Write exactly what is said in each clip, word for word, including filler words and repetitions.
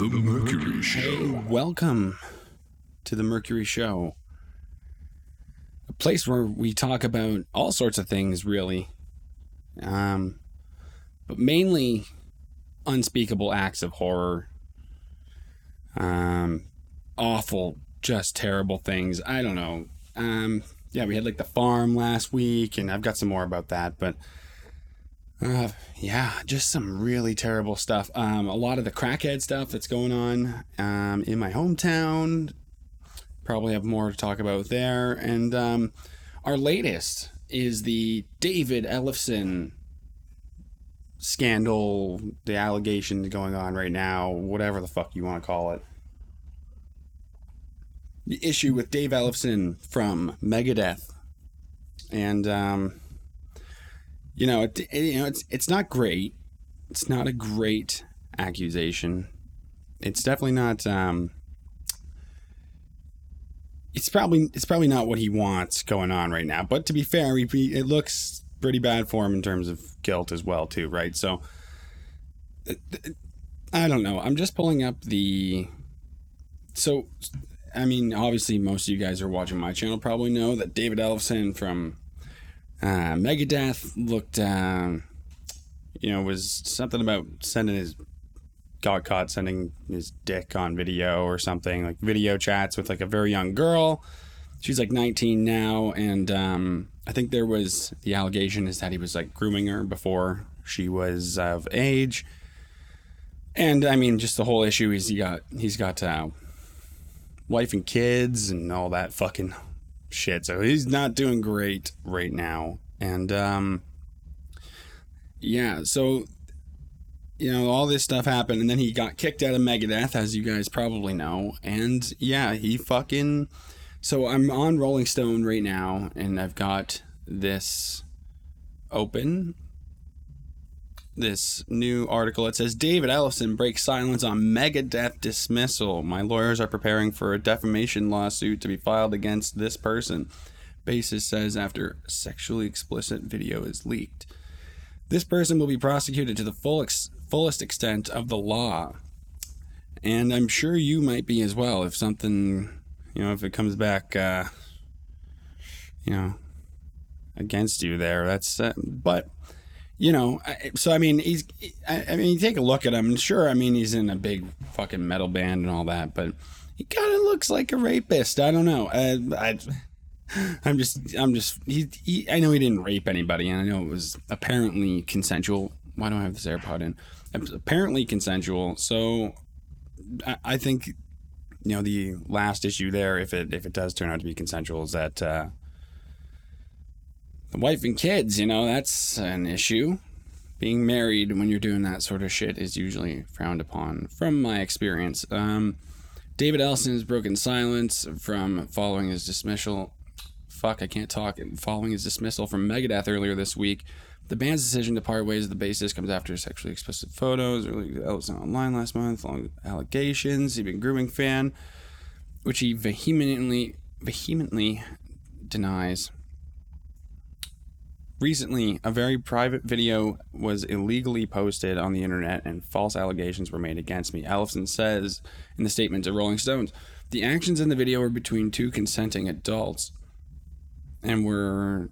The Mercury Show. Welcome to The Mercury Show, a place where we talk about all sorts of things, really, um, but mainly unspeakable acts of horror, um, awful, just terrible things. I don't know. Um, yeah, we had like the farm last week, and I've got some more about that, but... Uh, yeah, just some really terrible stuff. Um, a lot of the crackhead stuff that's going on um, in my hometown. Probably have more to talk about there. And um, our latest is the David Ellefson scandal, the allegations going on right now, whatever the fuck you want to call it. The issue with Dave Ellefson from Megadeth. And... Um, You know, it, it, you know, it's it's not great. It's not a great accusation. It's definitely not. Um, it's probably it's probably not what he wants going on right now. But to be fair, he, it looks pretty bad for him in terms of guilt as well, too, right? So, I don't know. I'm just pulling up the. So, I mean, obviously, most of you guys who are watching my channel probably know that David Ellefson from. Uh, Megadeth looked, uh, you know, was something about sending his, got caught sending his dick on video or something, like video chats with like a very young girl. She's like nineteen now, and um, I think there was, the allegation is that he was like grooming her before she was of age. And I mean, just the whole issue is he got, he's got uh, wife and kids and all that fucking shit, so he's not doing great right now. And um yeah, so you know, all this stuff happened, and then he got kicked out of Megadeth, as you guys probably know. And yeah, he fucking, so I'm on Rolling Stone right now, and I've got this open, this new article. It says, David Ellefson breaks silence on Megadeth dismissal. My lawyers are preparing for a defamation lawsuit to be filed against this person, basis says after sexually explicit video is leaked. This person will be prosecuted to the full ex- fullest extent of the law. And I'm sure you might be as well if something, you know, if it comes back, uh, you know, against you there. That's, uh, but... You know, so I mean, he's, I mean, you take a look at him. Sure, I mean, he's in a big fucking metal band and all that, but he kind of looks like a rapist. I don't know. I, I, I'm just, I'm just, he, he, I know he didn't rape anybody, and I know it was apparently consensual. Why do I have this AirPod in? It was apparently consensual. So I, I think, you know, the last issue there, if it, if it does turn out to be consensual, is that, uh, the wife and kids, you know, that's an issue. Being married when you're doing that sort of shit is usually frowned upon, from my experience. Um, David Ellefson has broken silence from following his dismissal. Fuck, I can't talk. Following his dismissal from Megadeth earlier this week, the band's decision to part ways with the bassist comes after sexually explicit photos released Ellefson online last month, along with allegations he'd been grooming fan, which he vehemently, vehemently denies. Recently, a very private video was illegally posted on the internet and false allegations were made against me, Ellefson says in the statement to Rolling Stones. The actions in the video were between two consenting adults and were...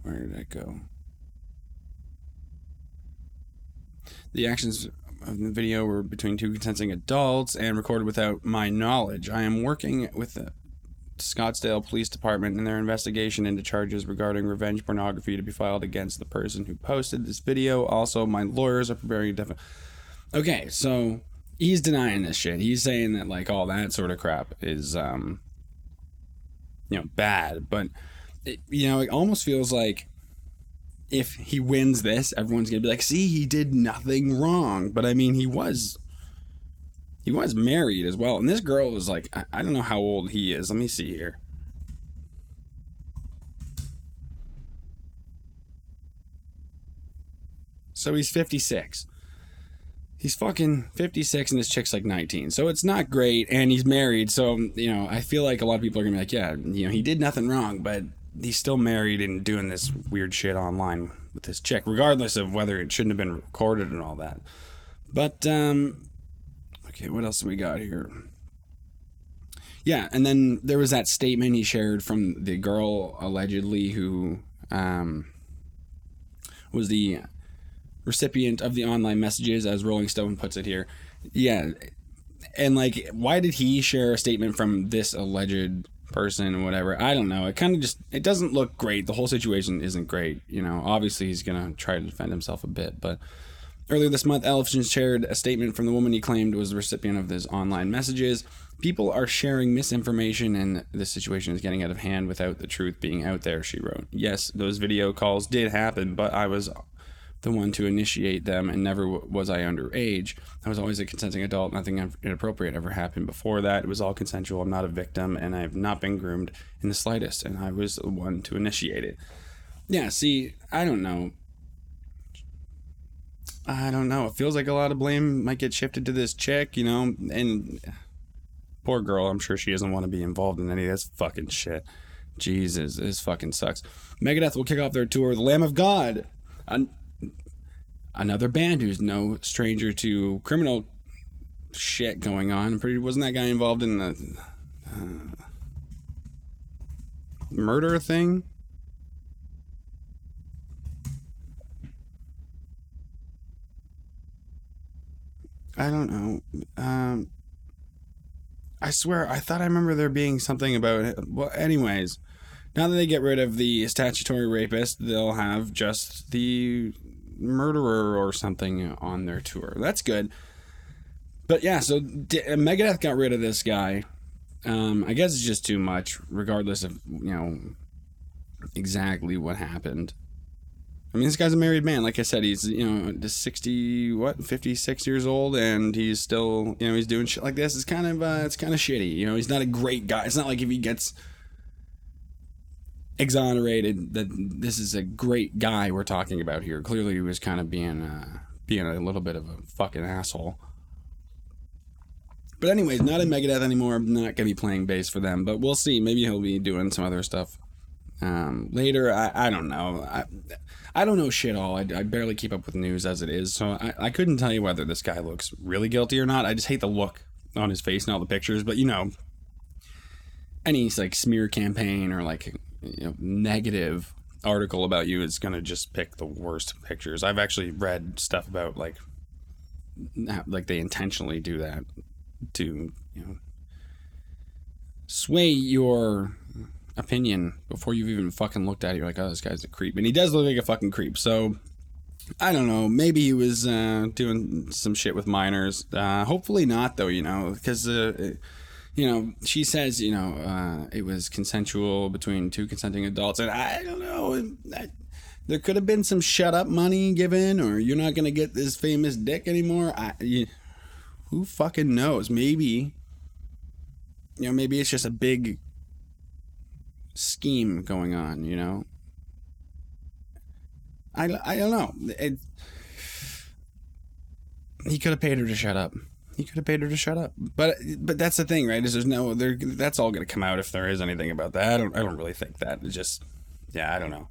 Where did I go? The actions of the video were between two consenting adults and recorded without my knowledge. I am working with... The Scottsdale Police Department in their investigation into charges regarding revenge pornography to be filed against the person who posted this video. Also, my lawyers are preparing to... Def- okay, so he's denying this shit. He's saying that, like, all that sort of crap is, um, you know, bad. But, it, you know, it almost feels like if he wins this, everyone's going to be like, see, he did nothing wrong. But, I mean, he was... He was married as well. And this girl was like, I, I don't know how old he is. Let me see here. So he's fifty-six. He's fucking fifty-six and this chick's like nineteen. So it's not great. And he's married. So, you know, I feel like a lot of people are going to be like, yeah, you know, he did nothing wrong, but he's still married and doing this weird shit online with this chick, regardless of whether it shouldn't have been recorded and all that. But, um... Okay, what else do we got here? Yeah, and then there was that statement he shared from the girl, allegedly, who um, was the recipient of the online messages, as Rolling Stone puts it here. Yeah, and, like, why did he share a statement from this alleged person or whatever? I don't know. It kind of just, it doesn't look great. The whole situation isn't great. You know, obviously he's going to try to defend himself a bit, but... Earlier this month, Ellefson shared a statement from the woman he claimed was the recipient of his online messages. People are sharing misinformation and this situation is getting out of hand without the truth being out there, she wrote. Yes, those video calls did happen, but I was the one to initiate them and never w- was I underage. I was always a consenting adult. Nothing inappropriate ever happened before that. It was all consensual. I'm not a victim and I've not been groomed in the slightest. And I was the one to initiate it. Yeah, see, I don't know. I don't know. It feels like a lot of blame might get shifted to this chick, you know, and poor girl. I'm sure she doesn't want to be involved in any of this fucking shit. Jesus, this fucking sucks. Megadeth will kick off their tour with Lamb of God, an- another band who's no stranger to criminal shit going on. Pretty, wasn't that guy involved in the uh, murder thing? I don't know. Um, I swear, I thought I remember there being something about it. Well, anyways, now that they get rid of the statutory rapist, they'll have just the murderer or something on their tour. That's good. But yeah, so D- Megadeth got rid of this guy. Um, I guess it's just too much, regardless of, you know, exactly what happened. I mean, this guy's a married man. Like I said, he's, you know, just sixty, what, fifty-six years old, and he's still, you know, he's doing shit like this. It's kind of, uh, it's kind of shitty. You know, he's not a great guy. It's not like if he gets exonerated that this is a great guy we're talking about here. Clearly, he was kind of being, uh, being a little bit of a fucking asshole. But anyways, not in Megadeth anymore. I'm not gonna be playing bass for them, but we'll see. Maybe he'll be doing some other stuff. Um, later, I, I don't know. I, I don't know shit all. I, I barely keep up with news as it is, so I, I couldn't tell you whether this guy looks really guilty or not. I just hate the look on his face and all the pictures, but you know, any like smear campaign or like, you know, negative article about you is gonna just pick the worst pictures. I've actually read stuff about like, like they intentionally do that to, you know, sway your opinion before you've even fucking looked at it. You're like, oh, this guy's a creep, and he does look like a fucking creep. So I don't know, maybe he was uh doing some shit with minors. Uh hopefully not, though, you know, because uh you know, she says, you know, uh it was consensual between two consenting adults, and I don't know, I, there could have been some shut up money given, or you're not gonna get this famous dick anymore. I you, who fucking knows? Maybe, you know, maybe it's just a big scheme going on, you know. I, I don't know. It, he could have paid her to shut up. He could have paid her to shut up. But but that's the thing, right? Is there's no there. That's all going to come out if there is anything about that. I don't. I don't really think that. It's just, yeah, I don't know.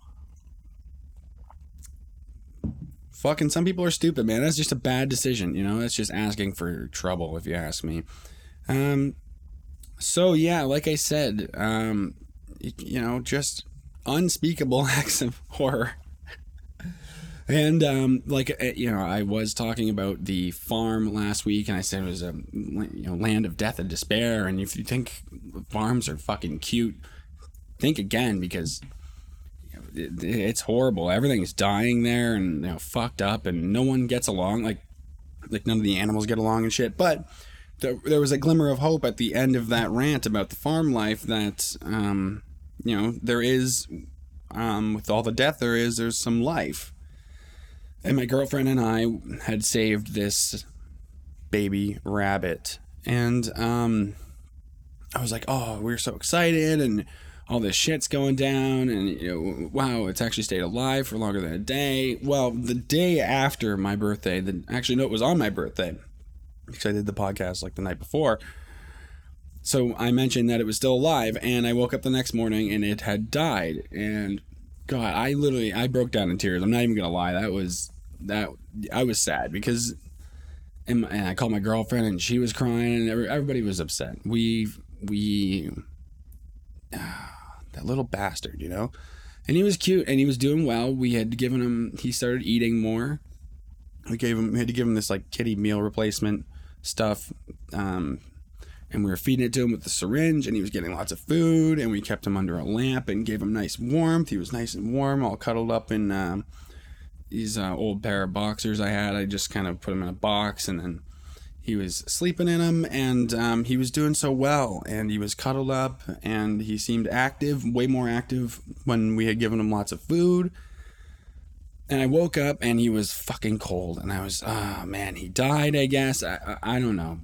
Fucking some people are stupid, man. That's just a bad decision, you know. That's just asking for trouble, if you ask me. Um. So yeah, like I said, um. you know, just unspeakable acts of horror. And, um, like, you know, I was talking about the farm last week, and I said it was a, you know, land of death and despair. And if you think farms are fucking cute, think again, because it, it's horrible. Everything's dying there and, you know, fucked up, and no one gets along. Like, like none of the animals get along and shit. But there was a glimmer of hope at the end of that rant about the farm life that, um, you know, there is, um, with all the death there is, there's some life. And my girlfriend and I had saved this baby rabbit. And um, I was like, oh, we're so excited, and all this shit's going down, and, you know, wow, it's actually stayed alive for longer than a day. Well, the day after my birthday, the, actually, no, it was on my birthday, because I did the podcast like the night before. So I mentioned that it was still alive, and I woke up the next morning and it had died. And God, I literally, I broke down in tears. I'm not even going to lie. That was, that I was sad, because and, my, and I called my girlfriend, and she was crying, and every, everybody was upset. We we uh, that little bastard, you know. And he was cute, and he was doing well. We had given him. He started eating more. We gave him. We had to give him this like kitty meal replacement stuff, um, and we were feeding it to him with the syringe, and he was getting lots of food. And we kept him under a lamp and gave him nice warmth. He was nice and warm, all cuddled up in um, these uh, old pair of boxers I had. I just kind of put him in a box, and then he was sleeping in them, and um, he was doing so well, and he was cuddled up, and he seemed active, way more active when we had given him lots of food. And I woke up, and he was fucking cold, and I was, ah, oh, man, he died, I guess. I, I I don't know.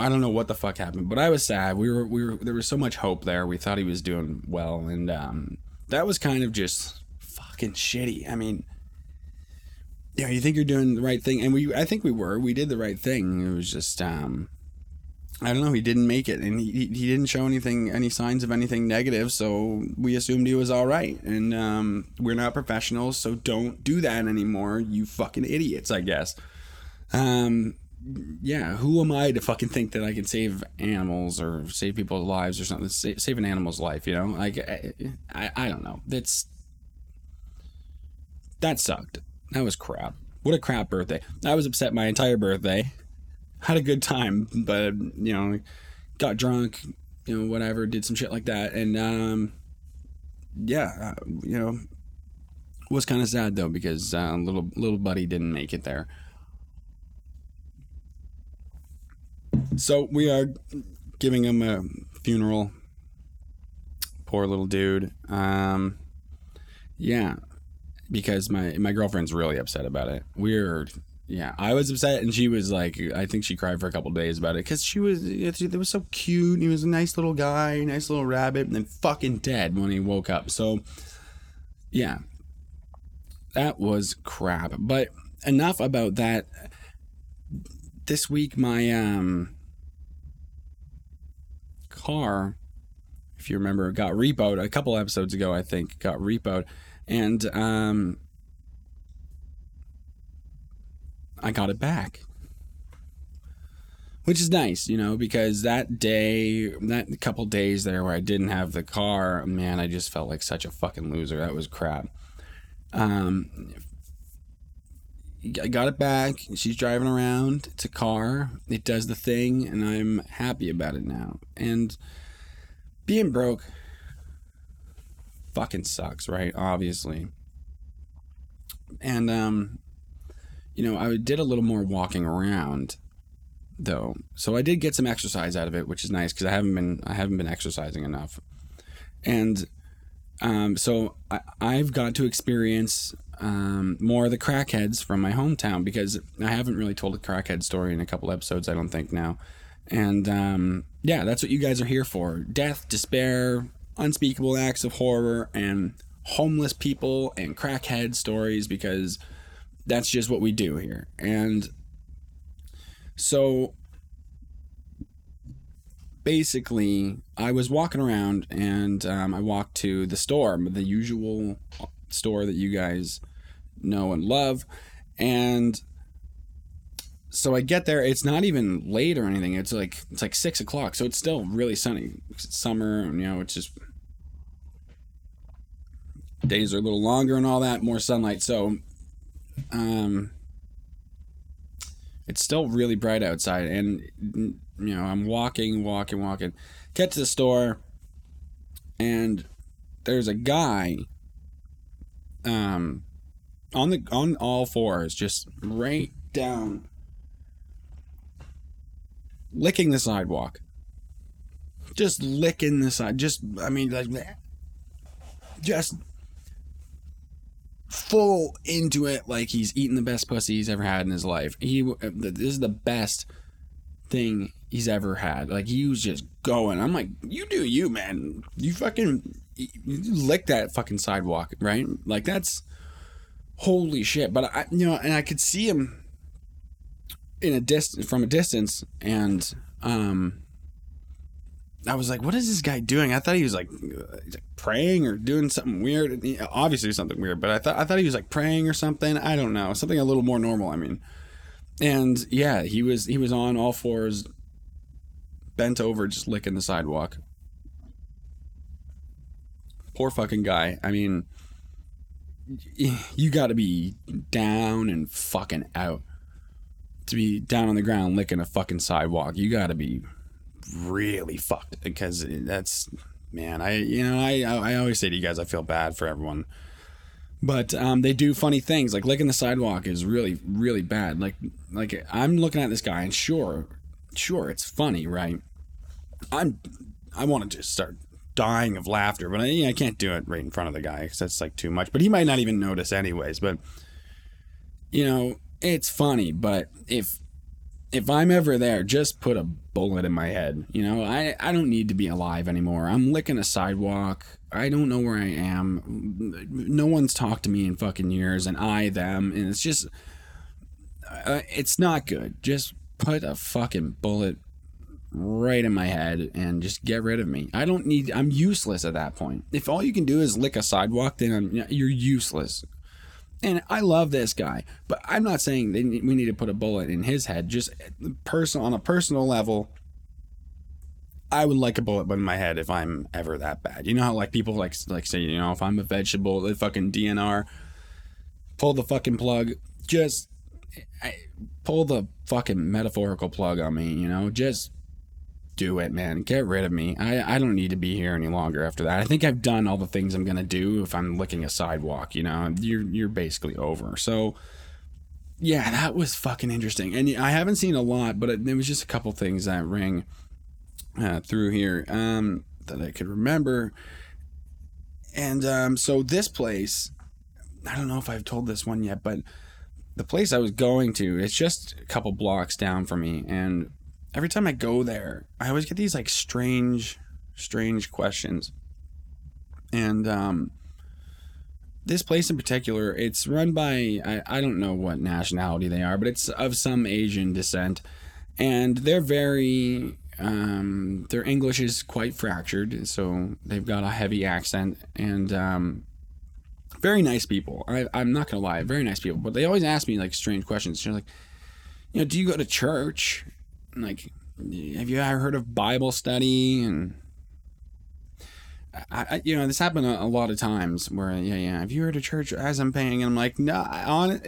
I don't know what the fuck happened, but I was sad. We were, we were, there was so much hope there. We thought he was doing well, and um, that was kind of just fucking shitty. I mean, yeah, you know, you think you're doing the right thing, and we, I think we were. We did the right thing. It was just, um, I don't know. He didn't make it, and he he didn't show anything, any signs of anything negative. So we assumed he was all right. And um, we're not professionals, so don't do that anymore, you fucking idiots, I guess. Um, yeah, who am I to fucking think that I can save animals or save people's lives or something? Save, save an animal's life, you know? Like, I, I, I don't know. That's that sucked. That was crap. What a crap birthday. I was upset my entire birthday. Had a good time, but, you know, got drunk, you know, whatever, did some shit like that. And, um, yeah, uh, you know, was kind of sad, though, because uh, little little buddy didn't make it there. So we are giving him a funeral. Poor little dude. Um, yeah, because my, my girlfriend's really upset about it. We're... Yeah, I was upset, and she was like, I think she cried for a couple days about it, because she was, it was so cute, and he was a nice little guy, nice little rabbit, and then fucking dead when he woke up. So, yeah, that was crap. But enough about that. This week, my um car, if you remember, got repoed a couple episodes ago, I think, got repoed, and um. I got it back, which is nice, you know, because that day, that couple days there where I didn't have the car, man, I just felt like such a fucking loser. That was crap. Um, I got it back. She's driving around. It's a car. It does the thing, and I'm happy about it now. And being broke fucking sucks, right? Obviously. And, um... you know, I did a little more walking around, though, so I did get some exercise out of it, which is nice because I haven't been I haven't been exercising enough, and um, so I, I've got to experience um, more of the crackheads from my hometown, because I haven't really told a crackhead story in a couple episodes, I don't think, now, and um, yeah, that's what you guys are here for: death, despair, unspeakable acts of horror, and homeless people and crackhead stories, because that's just what we do here. And so basically I was walking around, and um, I walked to the store, the usual store that you guys know and love. And so I get there. It's not even late or anything. It's like, it's like six o'clock. So it's still really sunny. It's summer, and, you know, it's just days are a little longer and all that, more sunlight. So Um, it's still really bright outside, and, you know, I'm walking, walking, walking, get to the store, and there's a guy, um, on the, on all fours, just right down, licking the sidewalk, just licking the side, just, I mean, like, just full into it, like he's eating the best pussy he's ever had in his life. He, this is the best thing he's ever had. Like, he was just going. I'm like, you do you, man. You fucking you lick that fucking sidewalk, right? Like, that's holy shit. But I, you know, and I could see him in a distance, from a distance, and um, I was like, what is this guy doing? I thought he was like, he's like praying or doing something weird. Obviously something weird, but I thought I thought he was like praying or something. I don't know. Something a little more normal, I mean. And yeah, he was he was on all fours, bent over, just licking the sidewalk. Poor fucking guy. I mean, you got to be down and fucking out to be down on the ground licking a fucking sidewalk. You got to be really fucked, because that's, man, I you know I I always say to you guys, I feel bad for everyone. But um, they do funny things, like licking the sidewalk is really, really bad. Like, like I'm looking at this guy, and sure, sure, it's funny, right? I'm, I want to just start dying of laughter, but I, you know, I can't do it right in front of the guy because that's like too much. But he might not even notice, anyways. But you know, it's funny. But if if I'm ever there, just put a bullet in my head. You know, I I don't need to be alive anymore. I'm licking a sidewalk. I don't know where I am. No one's talked to me in fucking years, and I, them, and it's just, uh, it's not good. Just put a fucking bullet right in my head and just get rid of me. I don't need, I'm useless at that point. If all you can do is lick a sidewalk, then I'm, you're useless. And I love this guy, but I'm not saying that we need to put a bullet in his head. Just personal, on a personal level, I would like a bullet in my head if I'm ever that bad. You know how like people like like say, you know, if I'm a vegetable, they fucking D N R, pull the fucking plug. Just I, pull the fucking metaphorical plug on me. You know, just do it, man. Get rid of me. I I don't need to be here any longer after that. I think I've done all the things I'm gonna do if I'm licking a sidewalk. You know, you're you're basically over. So yeah, that was fucking interesting, and I haven't seen a lot, but it, it was just a couple things that rang Uh, through here um, that I could remember. And um, so this place, I don't know if I've told this one yet, but the place I was going to, it's just a couple blocks down from me, and every time I go there I always get these like strange strange questions. And um, this place in particular, it's run by I, I don't know what nationality they are, but it's of some Asian descent, and they're very Um, their English is quite fractured, so they've got a heavy accent, and um, very nice people. I, I'm not gonna lie, very nice people. But they always ask me like strange questions. They're like, you know, do you go to church? And, like, have you ever heard of Bible study? And I, I you know, this happened a, a lot of times where yeah, yeah. Have you heard of church? As I'm paying, and I'm like, no, on,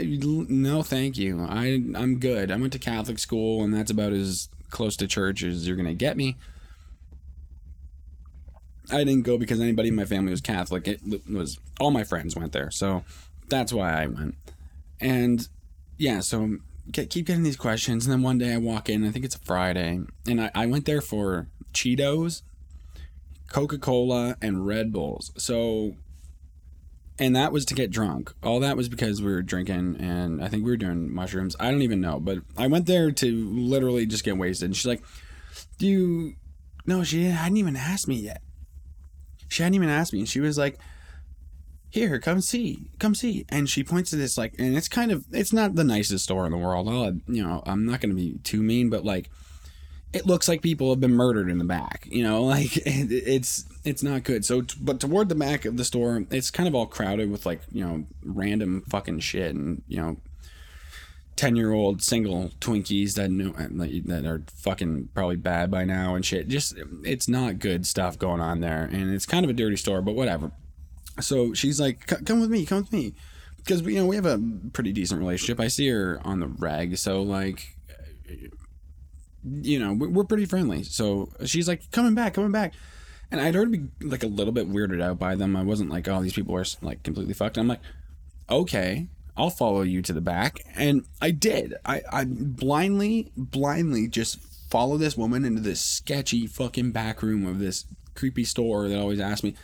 no, thank you. I I'm good. I went to Catholic school, and that's about as close to church as you're gonna get me. I didn't go because anybody in my family was Catholic. It was all my friends went there, so that's why I went. And yeah, so get, keep getting these questions, and then one day I walk in. I think it's a Friday, and I, I went there for Cheetos, Coca-Cola, and Red Bulls. So, and that was to get drunk. All that was because we were drinking, and I think we were doing mushrooms. I don't even know, but I went there to literally just get wasted. And she's like, do you... No, she hadn't even asked me yet. She hadn't even asked me. And she was like, here, come see. Come see. And she points to this, like... And it's kind of... It's not the nicest store in the world. I'll, you know, I'm not going to be too mean, but, like... It looks like people have been murdered in the back, you know, like it, it's it's not good. So, but toward the back of the store, it's kind of all crowded with like, you know, random fucking shit and, you know, ten year old single Twinkies that know, that are fucking probably bad by now and shit. Just, it's not good stuff going on there. And it's kind of a dirty store, but whatever. So she's like, come with me, come with me. Because, you know, we have a pretty decent relationship. I see her on the reg. So like, you know, we're pretty friendly. So she's like, coming back, coming back. And I'd already be like a little bit weirded out by them. I wasn't like, oh, these people are like completely fucked. I'm like, okay, I'll follow you to the back. And I did. I, I blindly, blindly just follow this woman into this sketchy fucking back room of this creepy store that always asks me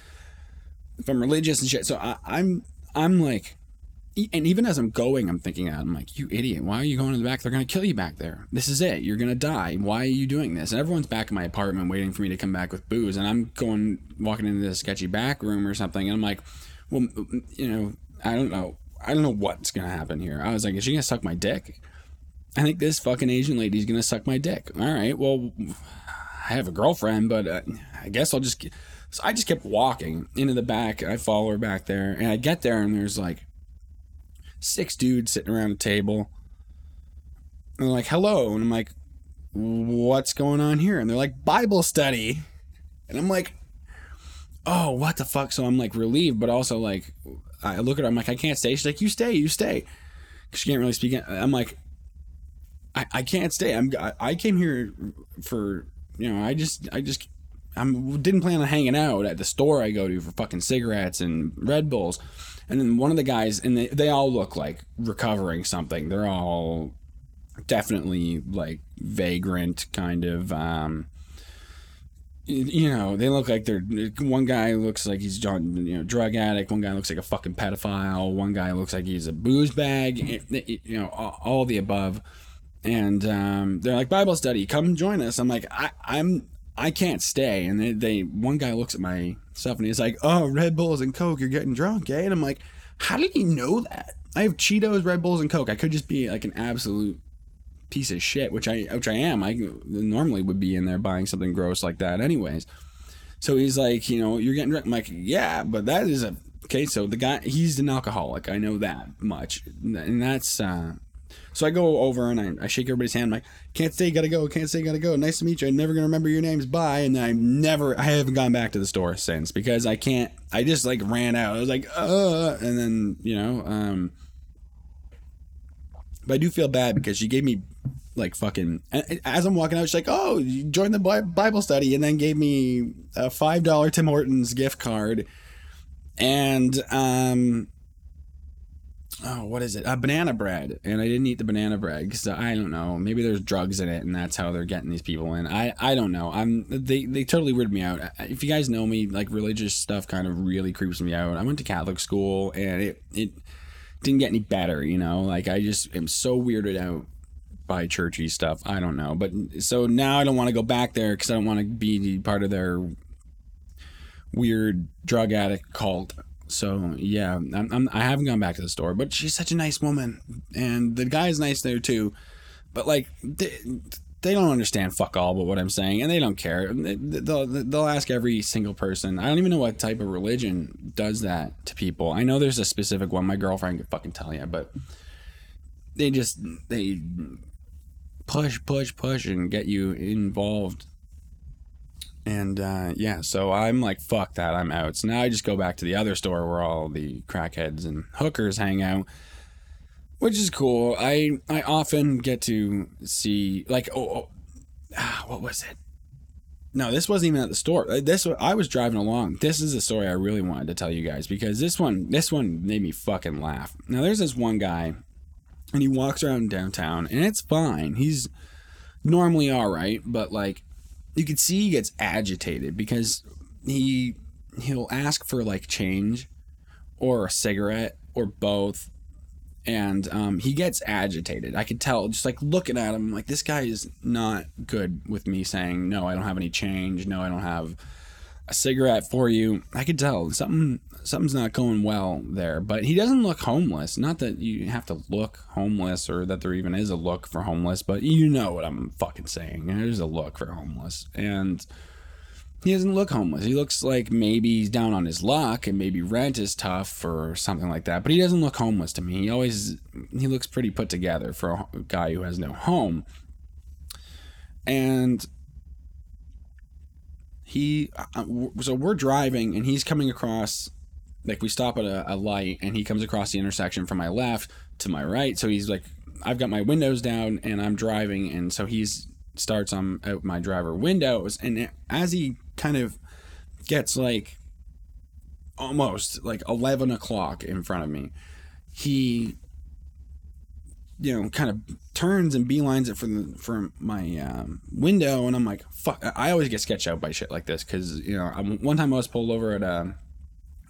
if I'm religious and shit. So I, I'm, I'm like, and even as I'm going, I'm thinking out, I'm like, you idiot, why are you going to the back? They're going to kill you back there. This is it. You're going to die. Why are you doing this? And everyone's back in my apartment waiting for me to come back with booze. And I'm going, walking into this sketchy back room or something. And I'm like, well, you know, I don't know. I don't know what's going to happen here. I was like, is she going to suck my dick? I think this fucking Asian lady's going to suck my dick. All right. Well, I have a girlfriend, but uh, I guess I'll just, get... so I just kept walking into the back. I follow her back there and I get there and there's like, six dudes sitting around a table. And they're like, hello. And I'm like, what's going on here? And they're like, Bible study. And I'm like, oh, what the fuck? So I'm like relieved, but also like, I look at her, I'm like, I can't stay. She's like, you stay, you stay. Cause she can't really speak. I'm like, I, I can't stay. I'm, I, I came here for, you know, I just, I just, I didn't plan on hanging out at the store I go to for fucking cigarettes and Red Bulls. And then one of the guys, and they, they all look like recovering something. They're all definitely like vagrant kind of, um, you know, they look like they're, one guy looks like he's a you know, drug addict, one guy looks like a fucking pedophile, one guy looks like he's a booze bag, it, it, you know, all, all the above. And um, they're like, Bible study, come join us. I'm like, I, I'm, I can't stay. And they, they, one guy looks at my stuff and he's like, oh, Red Bulls and Coke, you're getting drunk, eh? And I'm like, how did he know that? I have Cheetos, Red Bulls, and Coke. I could just be like an absolute piece of shit, which I which I am. I normally would be in there buying something gross like that anyways. So he's like, you know, you're getting drunk. I'm like, yeah, but that is a, okay, so the guy, he's an alcoholic. I know that much. And that's, uh, so I go over and I, I shake everybody's hand. I'm like, can't stay, gotta go, can't stay, gotta go. Nice to meet you. I'm never gonna remember your names. Bye. And I never, I haven't gone back to the store since because I can't, I just like ran out. I was like, uh, and then, you know, um, but I do feel bad because she gave me like fucking, as I'm walking out, she's like, oh, you joined the Bible study, and then gave me a five dollar Tim Hortons gift card and, um, oh, what is it? A banana bread. And I didn't eat the banana bread because I don't know. Maybe there's drugs in it and that's how they're getting these people in. I, I don't know. I'm they, they totally weirded me out. If you guys know me, like religious stuff kind of really creeps me out. I went to Catholic school and it, it didn't get any better, you know? Like I just am so weirded out by churchy stuff. I don't know. But so now I don't want to go back there because I don't want to be part of their weird drug addict cult. So yeah, I'm, I'm, I haven't gone back to the store, but she's such a nice woman and the guy's nice there too. But like they, they don't understand fuck all but what I'm saying and they don't care. They'll, they'll ask every single person. I don't even know what type of religion does that to people. I know there's a specific one. My girlfriend could fucking tell you, but they just, they push, push, push and get you involved. And, uh, yeah, so I'm like, fuck that, I'm out. So now I just go back to the other store where all the crackheads and hookers hang out, which is cool. I, I often get to see, like, oh, oh ah, what was it? No, this wasn't even at the store. This I was driving along. This is the story I really wanted to tell you guys because this one, this one made me fucking laugh. Now, there's this one guy, and he walks around downtown, and it's fine. He's normally all right, but, like, you can see he gets agitated because he, he'll ask for like change or a cigarette or both. And um, he gets agitated. I could tell just like looking at him, like this guy is not good with me saying, no, I don't have any change. No, I don't have a cigarette for you. I could tell something, something's not going well there, but he doesn't look homeless. Not that you have to look homeless or that there even is a look for homeless, but you know what I'm fucking saying. There's a look for homeless and he doesn't look homeless. He looks like maybe he's down on his luck and maybe rent is tough or something like that, but he doesn't look homeless to me. He always, he looks pretty put together for a guy who has no home. And he, so we're driving and he's coming across, like we stop at a, a light and he comes across the intersection from my left to my right. So he's like, I've got my windows down and I'm driving. And so he starts on out my driver windows. And as he kind of gets like almost like eleven o'clock in front of me, he, you know, kind of turns and beelines it from from my um, window, and I'm like, fuck. I always get sketched out by shit like this because, you know, I'm, one time I was pulled over at a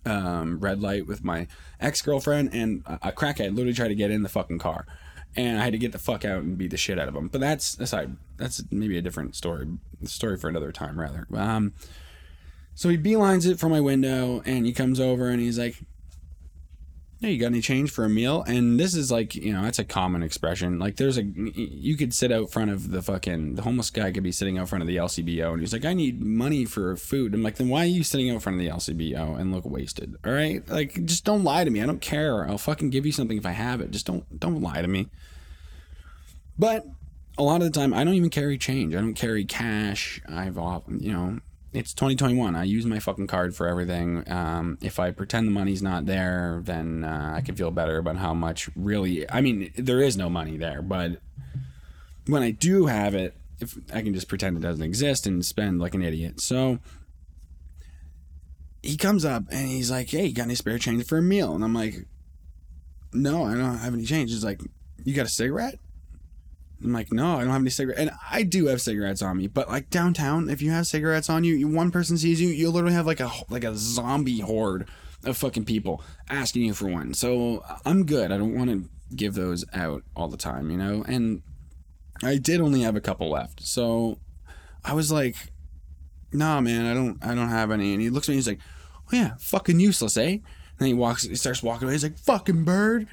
um, red light with my ex-girlfriend, and a crackhead literally tried to get in the fucking car, and I had to get the fuck out and beat the shit out of him. But that's aside. That's maybe a different story, story for another time, rather. Um, so he beelines it from my window, and he comes over, and he's like, hey, you got any change for a meal? And this is like, you know, that's a common expression. Like there's a, you could sit out front of the fucking, the homeless guy could be sitting out front of the L C B O and he's like, I need money for food. I'm like, then why are you sitting out front of the L C B O and look wasted? All right. Like, just don't lie to me. I don't care. I'll fucking give you something if I have it. Just don't, don't lie to me. But a lot of the time, I don't even carry change. I don't carry cash. I've often, you know, it's twenty twenty-one. I use my fucking card for everything. Um, if I pretend the money's not there, then uh, I can feel better about how much really, I mean, there is no money there, but when I do have it, if I can just pretend it doesn't exist and spend like an idiot. So he comes up and he's like, hey, you got any spare change for a meal? And I'm like, no, I don't have any change. He's like, you got a cigarette? I'm like, no, I don't have any cigarettes. And I do have cigarettes on me, but like downtown, if you have cigarettes on you, you one person sees you, you'll literally have like a like a zombie horde of fucking people asking you for one. So I'm good. I don't want to give those out all the time, you know? And I did only have a couple left. So I was like, nah, man, I don't I don't have any. And he looks at me, he's like, oh yeah, fucking useless, eh? And then he walks, he starts walking away. He's like, fucking bird.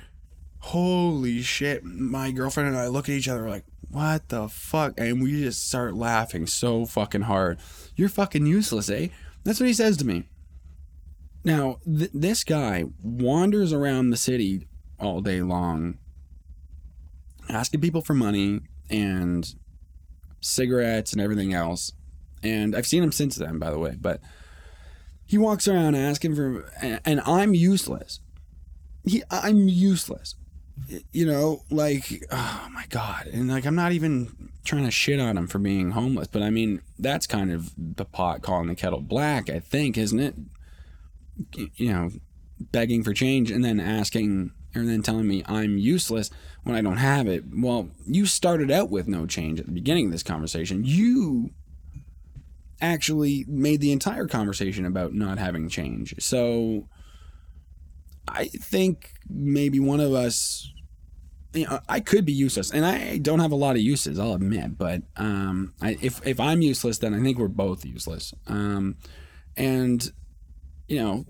Holy shit, my girlfriend and I look at each other like, what the fuck? And we just start laughing so fucking hard. You're fucking useless, eh? That's what he says to me. Now, th- this guy wanders around the city all day long, asking people for money and cigarettes and everything else. And I've seen him since then, by the way, but he walks around asking for, and, and I'm useless. He, I'm useless. You know, like, oh my God. And like, I'm not even trying to shit on him for being homeless, but I mean, that's kind of the pot calling the kettle black, I think, isn't it? You know, begging for change and then asking, and then telling me I'm useless when I don't have it. Well, you started out with no change at the beginning of this conversation. You actually made the entire conversation about not having change. So I think maybe one of us, you know, I could be useless, and I don't have a lot of uses, I'll admit, but um, I, if, if I'm useless, then I think we're both useless. Um, and, you know,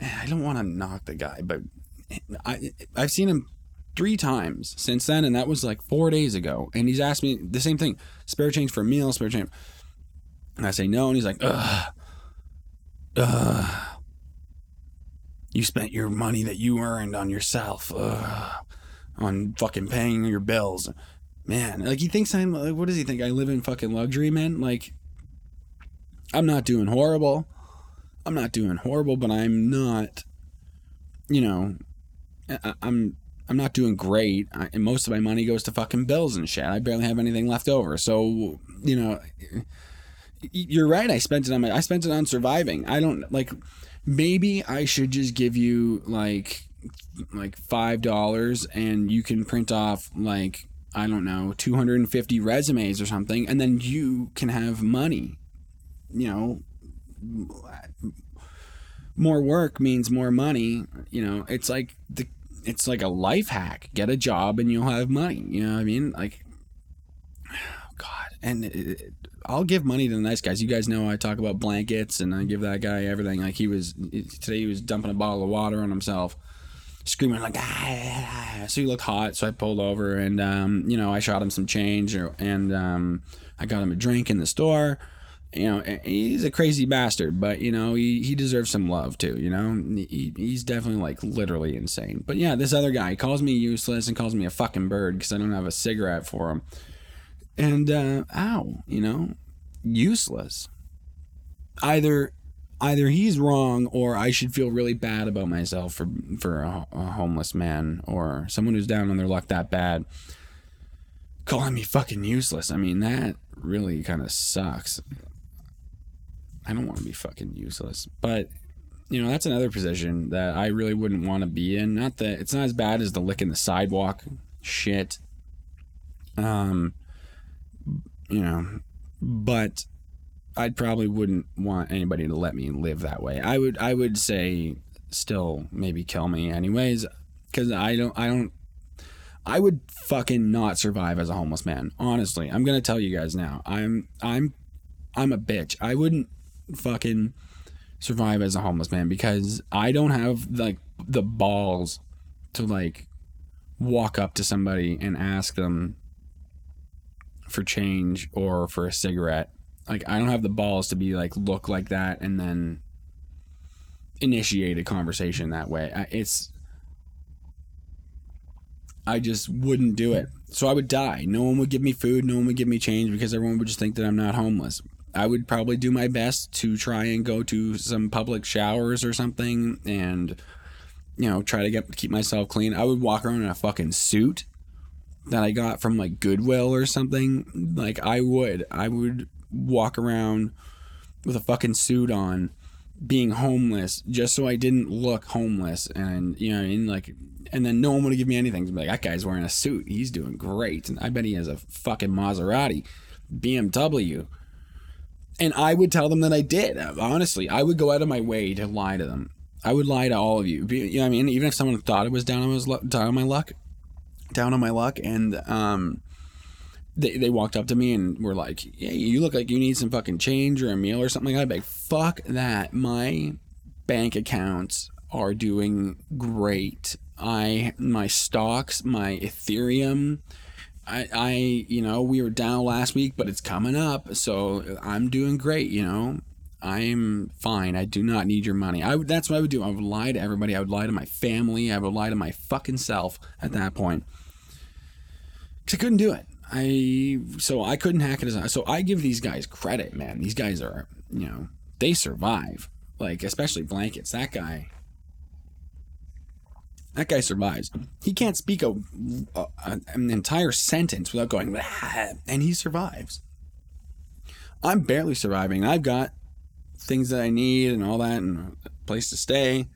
I don't want to knock the guy, but I, I've seen him three times since then, and that was like four days ago, and he's asked me the same thing, spare change for a meal, spare change. And I say no, and he's like, ugh, ugh. You spent your money that you earned on yourself, Ugh. on fucking paying your bills, man. Like, he thinks I'm, like, what does he think? I live in fucking luxury, man. Like, I'm not doing horrible. I'm not doing horrible, but I'm not, you know, I, I'm, I'm not doing great. I, and most of my money goes to fucking bills and shit. I barely have anything left over. So, you know, you're right. I spent it on my, I spent it on surviving. I don't like, Maybe I should just give you like like five dollars and you can print off like, I don't know, two hundred fifty resumes or something, and then you can have money. You know, more work means more money. You know, it's like the it's like a life hack. Get a job and you'll have money. You know what I mean? Like, oh God. And it, it, I'll give money to the nice guys. You guys know I talk about blankets, and I give that guy everything. Like, he was, today he was dumping a bottle of water on himself, screaming like, ah. So he looked hot, so I pulled over, and, um, you know, I shot him some change, or, and um, I got him a drink in the store. You know, he's a crazy bastard, but, you know, he, he deserves some love, too, you know? He, he's definitely, like, literally insane. But, yeah, this other guy calls me useless and calls me a fucking bird because I don't have a cigarette for him. And, uh, ow, you know, useless. Either either he's wrong, or I should feel really bad about myself for, for a, a homeless man or someone who's down on their luck that bad. Calling me fucking useless. I mean, that really kind of sucks. I don't want to be fucking useless. But, you know, that's another position that I really wouldn't want to be in. Not that it's not as bad as the licking the sidewalk shit. Um... You know, but I probably wouldn't want anybody to let me live that way. I would, I would say, still maybe kill me anyways, because I don't, I don't, I would fucking not survive as a homeless man. Honestly, I'm gonna tell you guys now. I'm, I'm, I'm a bitch. I wouldn't fucking survive as a homeless man because I don't have like the balls to like walk up to somebody and ask them for change or for a cigarette. Like, I don't have the balls to be like, look like that and then initiate a conversation that way. It's I just wouldn't do it. So I would die. No one would give me food. No one would give me change because everyone would just think that I'm not homeless. I would probably do my best to try and go to some public showers or something and, you know, try to get keep myself clean. I would walk around in a fucking suit that I got from like Goodwill or something. Like I would, I would walk around with a fucking suit on being homeless just so I didn't look homeless. And, you know, and like, and then no one would give me anything. They'd be like, that guy's wearing a suit. He's doing great. And I bet he has a fucking Maserati, B M W. And I would tell them that I did. Honestly, I would go out of my way to lie to them. I would lie to all of you. You know what I mean? Even if someone thought it was down on, his lu- down on my luck, down on my luck. And um, they, they walked up to me and were like, yeah, you look like you need some fucking change or a meal or something like that. I'd be like, fuck that. My bank accounts are doing great. I, my stocks, my Ethereum, I, I, you know, we were down last week, but it's coming up. So I'm doing great. You know, I'm fine. I do not need your money. I would, that's what I would do. I would lie to everybody. I would lie to my family. I would lie to my fucking self at that point. Cause I couldn't do it. I, so I couldn't hack it. As, so I give these guys credit, man. These guys are, you know, they survive, like, especially Blankets. That guy, That guy survives. He can't speak a, a, an entire sentence without going, ah, and he survives. I'm barely surviving. I've got things that I need and all that and a place to stay.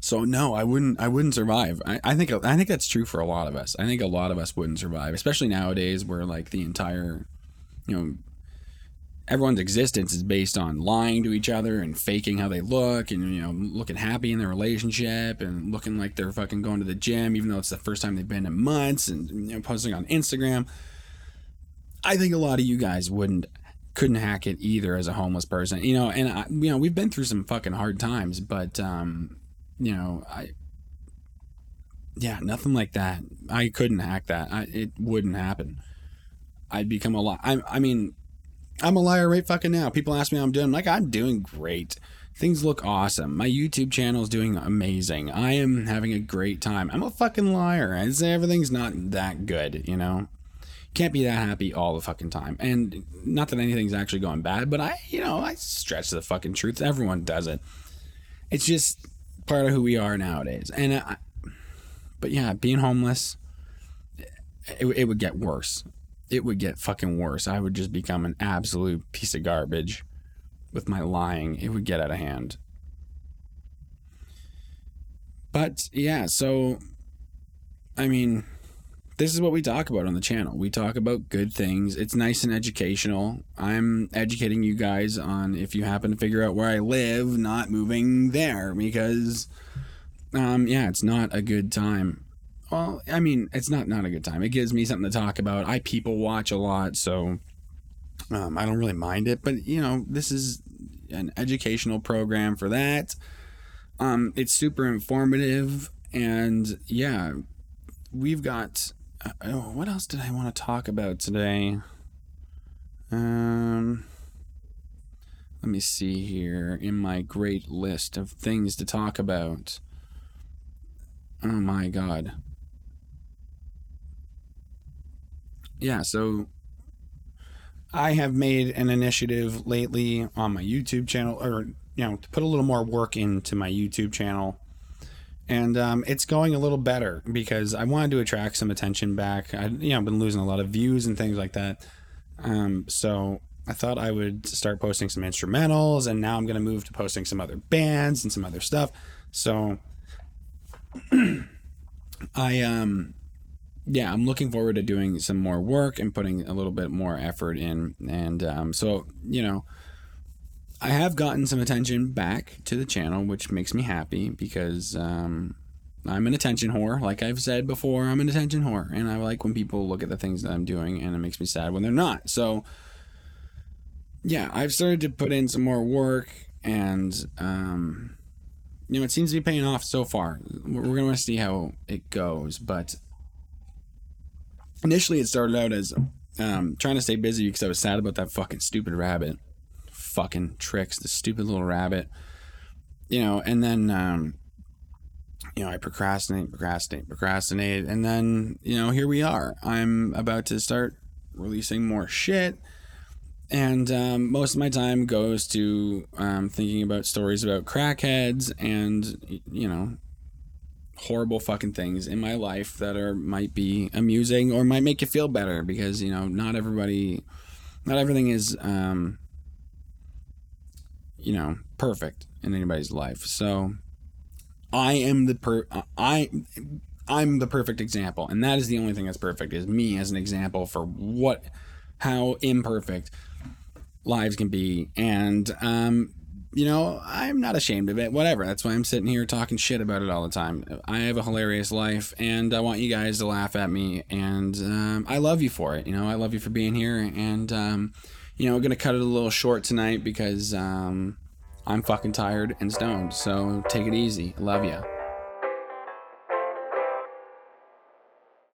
So no, I wouldn't, I wouldn't survive. I, I think, I think that's true for a lot of us. I think a lot of us wouldn't survive, especially nowadays where like the entire, you know, everyone's existence is based on lying to each other and faking how they look and, you know, looking happy in their relationship and looking like they're fucking going to the gym, even though it's the first time they've been in months, and, you know, posting on Instagram. I think a lot of you guys wouldn't, couldn't hack it either as a homeless person, you know, and, I, you know, we've been through some fucking hard times, but, um, you know, I, yeah, nothing like that. I couldn't hack that. I, it wouldn't happen. I'd become a lot. I, I mean, I'm a liar right fucking now. People ask me how I'm doing. I'm like, I'm doing great. Things look awesome. My YouTube channel is doing amazing. I am having a great time. I'm a fucking liar. I say everything's not that good, you know? Can't be that happy all the fucking time. And not that anything's actually going bad, but I, you know, I stretch the fucking truth. Everyone does it. It's just part of who we are nowadays. And I, but yeah, being homeless, it, it would get worse. It would get fucking worse. I would just become an absolute piece of garbage with my lying. It would get out of hand. But yeah, so, I mean, this is what we talk about on the channel. We talk about good things. It's nice and educational. I'm educating you guys on, if you happen to figure out where I live, not moving there because, um, yeah, it's not a good time. Well, I mean, it's not, not a good time. It gives me something to talk about. I people watch a lot, so um, I don't really mind it. But, you know, this is an educational program for that. Um, it's super informative. And, yeah, we've got... Uh, oh, what else did I want to talk about today? Um, let me see here in my great list of things to talk about. Oh, my God. Yeah, so I have made an initiative lately on my YouTube channel, or, you know, to put a little more work into my YouTube channel. And um, it's going a little better because I wanted to attract some attention back. I, you know, I've been losing a lot of views and things like that. Um, so I thought I would start posting some instrumentals, and now I'm going to move to posting some other bands and some other stuff. So I, um... yeah, I'm looking forward to doing some more work and putting a little bit more effort in. And um, so, you know, I have gotten some attention back to the channel, which makes me happy because um, I'm an attention whore. Like I've said before, I'm an attention whore. And I like when people look at the things that I'm doing, and it makes me sad when they're not. So, yeah, I've started to put in some more work, and, um, you know, it seems to be paying off so far. We're going to want to see how it goes, but... initially, it started out as um, trying to stay busy because I was sad about that fucking stupid rabbit. Fucking tricks, the stupid little rabbit. You know, and then um, you know, I procrastinate, procrastinate, procrastinate. And then, you know, here we are. I'm about to start releasing more shit. And um, most of my time goes to um, thinking about stories about crackheads and, you know, horrible fucking things in my life that are might be amusing or might make you feel better, because, you know, not everybody, not everything is, um, you know, perfect in anybody's life. So I am the per I I'm the perfect example, and that is the only thing that's perfect, is me as an example for what how imperfect lives can be. And um you know, I'm not ashamed of it, whatever. That's why I'm sitting here talking shit about it all the time. I have a hilarious life, and I want you guys to laugh at me, and um, I love you for it. You know, I love you for being here, and, um, you know, I'm going to cut it a little short tonight because um, I'm fucking tired and stoned, so take it easy. Love ya.